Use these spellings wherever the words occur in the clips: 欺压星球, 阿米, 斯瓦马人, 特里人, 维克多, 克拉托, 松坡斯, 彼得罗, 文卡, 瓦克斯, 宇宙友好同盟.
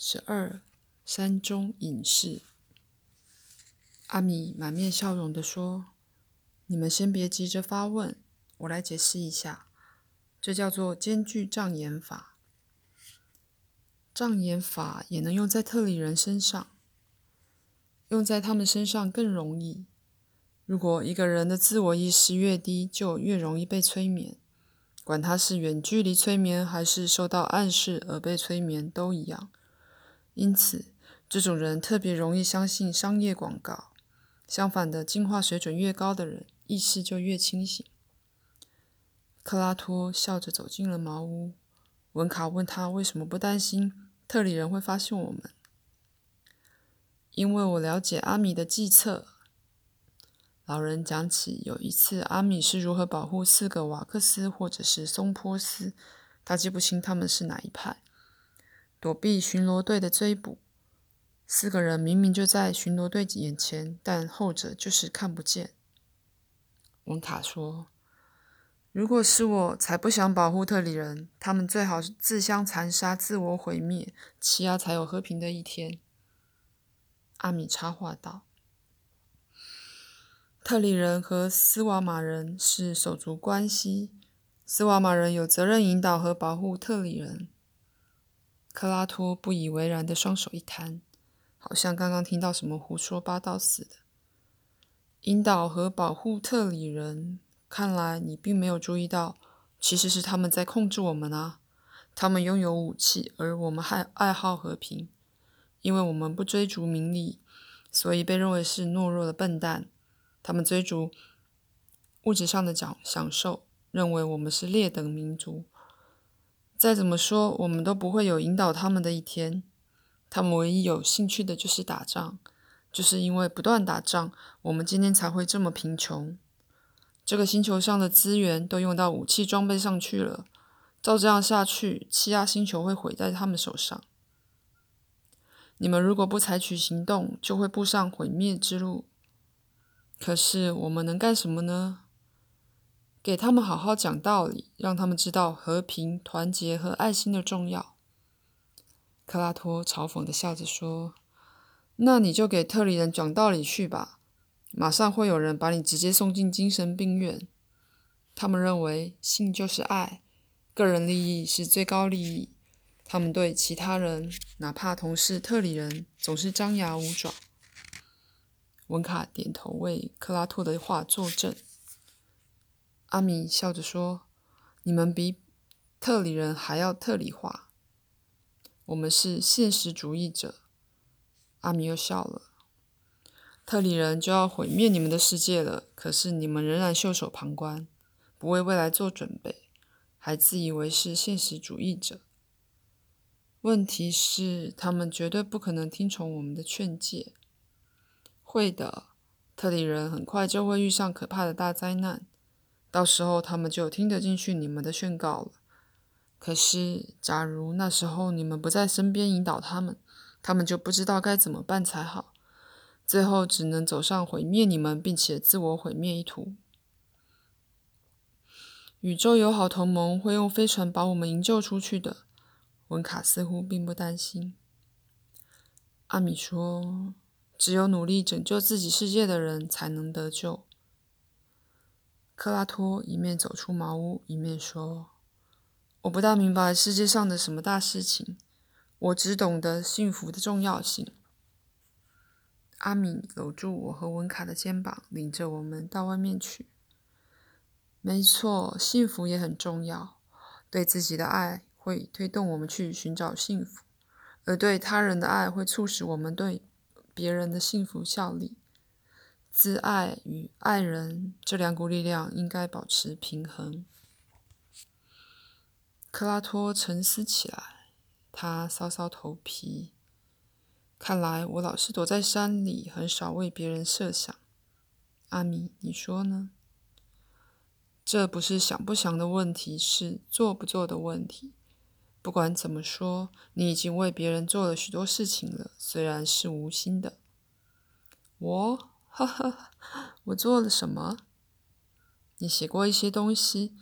12. 山中隐士。阿米满面笑容地说，你们先别急着发问，我来解释一下，这叫做兼具障眼法。障眼法也能用在特里人身上，用在他们身上更容易。如果一个人的自我意识越低，就越容易被催眠，管他是远距离催眠还是受到暗示而被催眠都一样。因此这种人特别容易相信商业广告，相反的，进化水准越高的人意识就越清醒。克拉托笑着走进了茅屋，文卡问他为什么不担心特里人会发现我们。因为我了解阿米的计策。老人讲起有一次阿米是如何保护4个瓦克斯或者是松坡斯，他记不清他们是哪一派，躲避巡逻队的追捕。4个人明明就在巡逻队眼前，但后者就是看不见。文卡说，如果是我，才不想保护特里人，他们最好自相残杀，自我毁灭，奇亚才有和平的一天。阿米插话道，特里人和斯瓦马人是手足关系，斯瓦马人有责任引导和保护特里人。克拉托不以为然的双手一摊，好像刚刚听到什么胡说八道似的。引导和保护特里人，看来你并没有注意到，其实是他们在控制我们啊！他们拥有武器，而我们还爱好和平。因为我们不追逐名利，所以被认为是懦弱的笨蛋。他们追逐物质上的享受，认为我们是劣等民族。再怎么说，我们都不会有引导他们的一天。他们唯一有兴趣的就是打仗，就是因为不断打仗，我们今天才会这么贫穷。这个星球上的资源都用到武器装备上去了，照这样下去，欺压星球会毁在他们手上。你们如果不采取行动，就会步上毁灭之路。可是我们能干什么呢？给他们好好讲道理，让他们知道和平、团结和爱心的重要。克拉托嘲讽地笑着说，那你就给特里人讲道理去吧，马上会有人把你直接送进精神病院。他们认为性就是爱，个人利益是最高利益，他们对其他人，哪怕同是特里人，总是张牙舞爪。文卡点头为克拉托的话作证。阿米笑着说，你们比特里人还要特里化，我们是现实主义者。阿米又笑了，特里人就要毁灭你们的世界了，可是你们仍然袖手旁观，不为未来做准备，还自以为是现实主义者。问题是他们绝对不可能听从我们的劝诫。会的，特里人很快就会遇上可怕的大灾难，到时候他们就听得进去你们的宣告了。可是假如那时候你们不在身边引导他们，他们就不知道该怎么办才好，最后只能走上毁灭你们并且自我毁灭一途。宇宙友好同盟会用飞船把我们营救出去的。文卡似乎并不担心。阿米说，只有努力拯救自己世界的人才能得救。克拉托一面走出茅屋，一面说，我不大明白世界上的什么大事情，我只懂得幸福的重要性。阿米搂住我和文卡的肩膀，领着我们到外面去。没错，幸福也很重要，对自己的爱会推动我们去寻找幸福，而对他人的爱会促使我们对别人的幸福效力。自爱与爱人，这2股力量应该保持平衡。克拉托沉思起来，他搔搔头皮，看来我老是躲在山里，很少为别人设想。阿米，你说呢？这不是想不想的问题，是做不做的问题。不管怎么说，你已经为别人做了许多事情了，虽然是无心的。我？哈哈，我做了什么？你写过一些东西，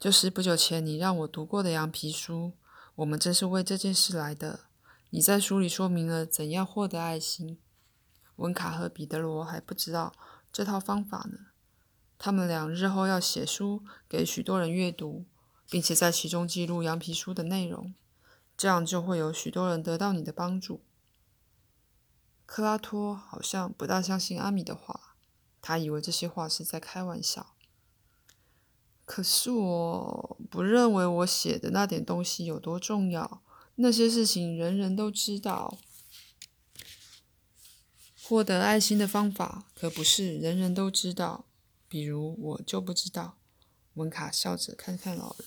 就是不久前你让我读过的羊皮书。我们正是为这件事来的，你在书里说明了怎样获得爱心。文卡和彼得罗还不知道这套方法呢。他们俩日后要写书给许多人阅读，并且在其中记录羊皮书的内容，这样就会有许多人得到你的帮助。克拉托好像不大相信阿米的话，他以为这些话是在开玩笑。可是我不认为我写的那点东西有多重要，那些事情人人都知道。获得爱心的方法可不是人人都知道，比如我就不知道。文卡笑着看看老人，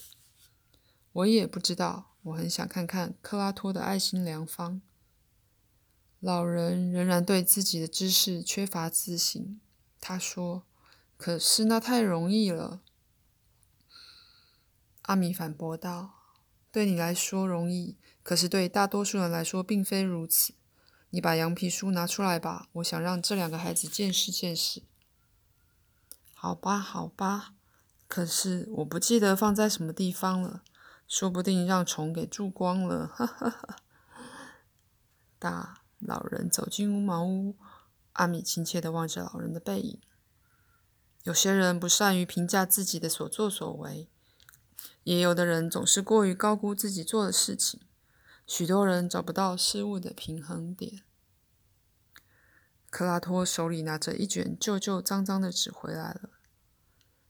我也不知道，我很想看看克拉托的爱心良方。老人仍然对自己的知识缺乏自信，他说，可是那太容易了。阿米反驳道，对你来说容易，可是对大多数人来说并非如此。你把羊皮书拿出来吧，我想让这两个孩子见识见识。好吧，好吧，可是我不记得放在什么地方了，说不定让虫给蛀光了，哈哈哈。老人走进茅屋，阿米亲切地望着老人的背影。有些人不善于评价自己的所作所为，也有的人总是过于高估自己做的事情，许多人找不到事物的平衡点。克拉托手里拿着一卷旧旧脏脏的纸回来了，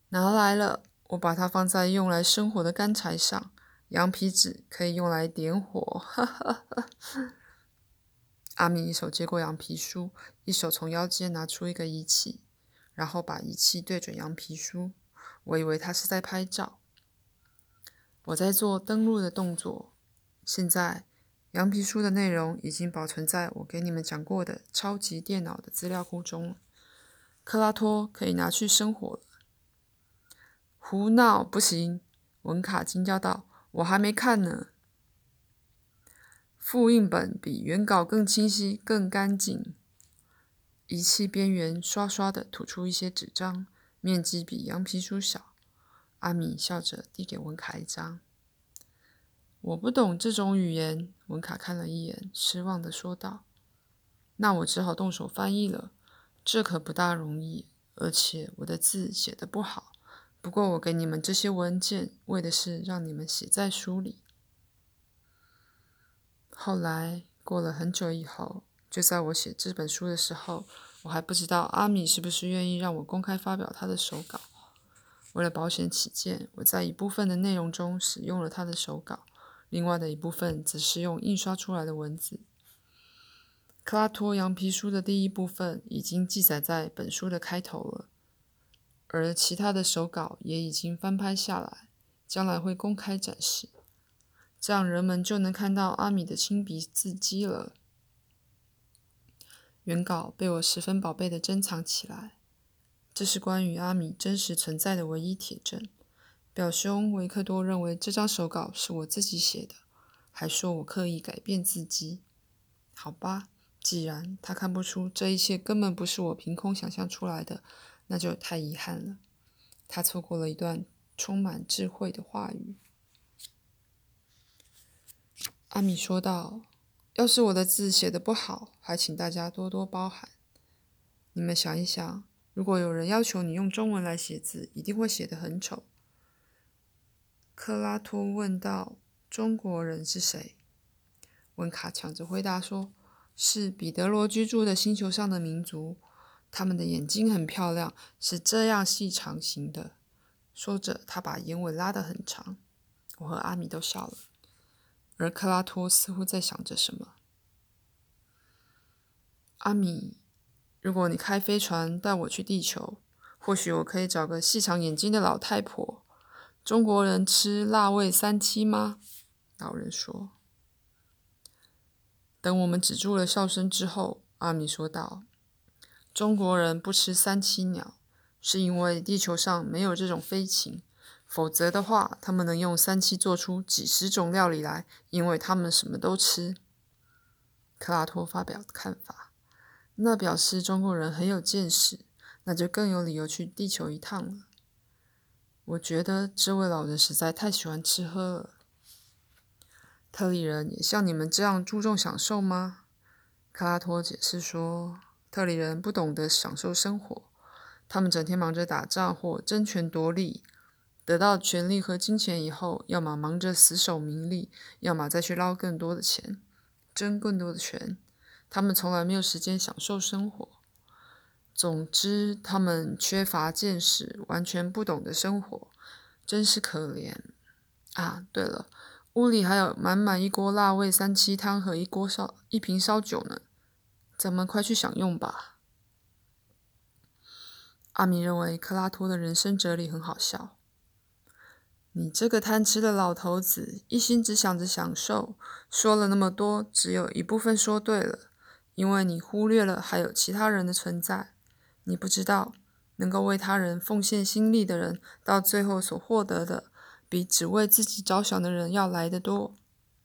拿来了，我把它放在用来生火的干柴上，羊皮纸可以用来点火，哈哈哈。阿米一手接过羊皮书，一手从腰间拿出一个仪器，然后把仪器对准羊皮书，我以为他是在拍照。我在做登录的动作。现在，羊皮书的内容已经保存在我给你们讲过的超级电脑的资料库中了。克拉托可以拿去生火了。胡闹，不行！文卡惊叫道：“我还没看呢。”复印本比原稿更清晰、更干净。仪器边缘刷刷地吐出一些纸张，面积比羊皮书小。阿米笑着递给文卡一张。我不懂这种语言，文卡看了一眼，失望地说道。那我只好动手翻译了，这可不大容易，而且我的字写得不好。不过我给你们这些文件，为的是让你们写在书里。后来，过了很久以后，就在我写这本书的时候，我还不知道阿米是不是愿意让我公开发表他的手稿。为了保险起见，我在一部分的内容中使用了他的手稿，另外的一部分只是用印刷出来的文字。克拉托羊皮书的第一部分已经记载在本书的开头了，而其他的手稿也已经翻拍下来，将来会公开展示。这样人们就能看到阿米的亲笔字迹了。原稿被我十分宝贝地珍藏起来，这是关于阿米真实存在的唯一铁证。表兄维克多认为这张手稿是我自己写的，还说我刻意改变字迹。好吧，既然他看不出这一切根本不是我凭空想象出来的，那就太遗憾了。他错过了一段充满智慧的话语。阿米说道，要是我的字写得不好，还请大家多多包涵。你们想一想，如果有人要求你用中文来写字，一定会写得很丑。克拉托问道，中国人是谁？文卡抢着回答说，是彼得罗居住的星球上的民族，他们的眼睛很漂亮，是这样细长型的。说着他把眼尾拉得很长，我和阿米都笑了。而克拉托似乎在想着什么。阿米，如果你开飞船带我去地球，或许我可以找个细长眼睛的老太婆。中国人吃辣味3-7吗？老人说。等我们止住了笑声之后，阿米说道，中国人不吃3-7鸟，是因为地球上没有这种飞禽。否则的话，他们能用3-7做出几十种料理来，因为他们什么都吃。克拉托发表看法，那表示中国人很有见识，那就更有理由去地球一趟了。我觉得这位老人实在太喜欢吃喝了。特利人也像你们这样注重享受吗？克拉托解释说，特利人不懂得享受生活，他们整天忙着打仗或争权夺利，得到权力和金钱以后，要么忙着死守名利，要么再去捞更多的钱，争更多的权，他们从来没有时间享受生活。总之，他们缺乏见识，完全不懂得生活，真是可怜啊！对了，屋里还有满满一锅辣味三七汤和一瓶烧酒呢，咱们快去享用吧。阿米认为克拉托的人生哲理很好笑。你这个贪吃的老头子，一心只想着享受，说了那么多，只有一部分说对了，因为你忽略了还有其他人的存在。你不知道，能够为他人奉献心力的人，到最后所获得的，比只为自己着想的人要来得多。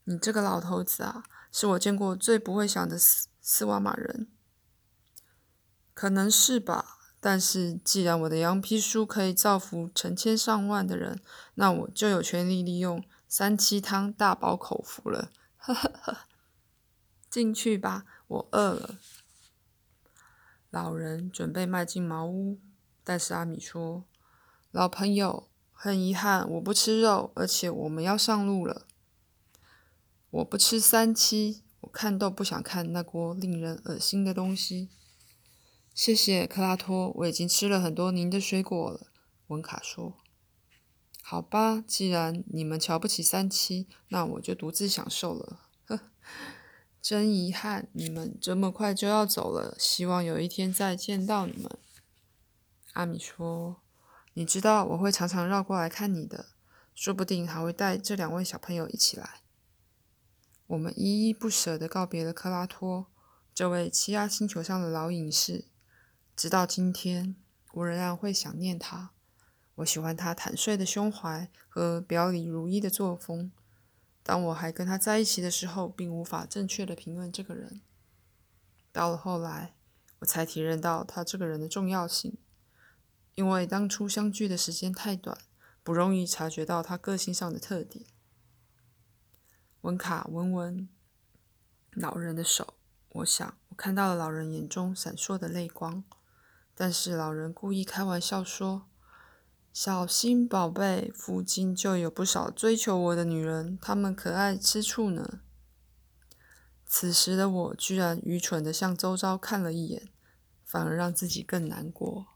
你这个老头子啊，是我见过最不会想的斯瓦玛人。可能是吧。但是既然我的羊皮书可以造福成千上万的人，那我就有权利利用三七汤大饱口福了。进去吧，我饿了。老人准备迈进茅屋，但是阿米说，老朋友，很遗憾我不吃肉，而且我们要上路了。我不吃三七，我看都不想看那锅令人恶心的东西。谢谢克拉托，我已经吃了很多您的水果了，文卡说。好吧，既然你们瞧不起三七，那我就独自享受了。真遗憾，你们这么快就要走了，希望有一天再见到你们。阿米说，你知道我会常常绕过来看你的，说不定还会带这两位小朋友一起来。我们依依不舍地告别了克拉托，这位欺压星球上的老隐士。直到今天，我仍然会想念他。我喜欢他坦率的胸怀和表里如一的作风。当我还跟他在一起的时候，并无法正确的评论这个人。到了后来，我才体认到他这个人的重要性，因为当初相聚的时间太短，不容易察觉到他个性上的特点。文卡闻闻老人的手，我想我看到了老人眼中闪烁的泪光，但是老人故意开玩笑说，小心宝贝，附近就有不少追求我的女人，她们可爱吃醋呢。此时的我居然愚蠢地向周遭看了一眼，反而让自己更难过。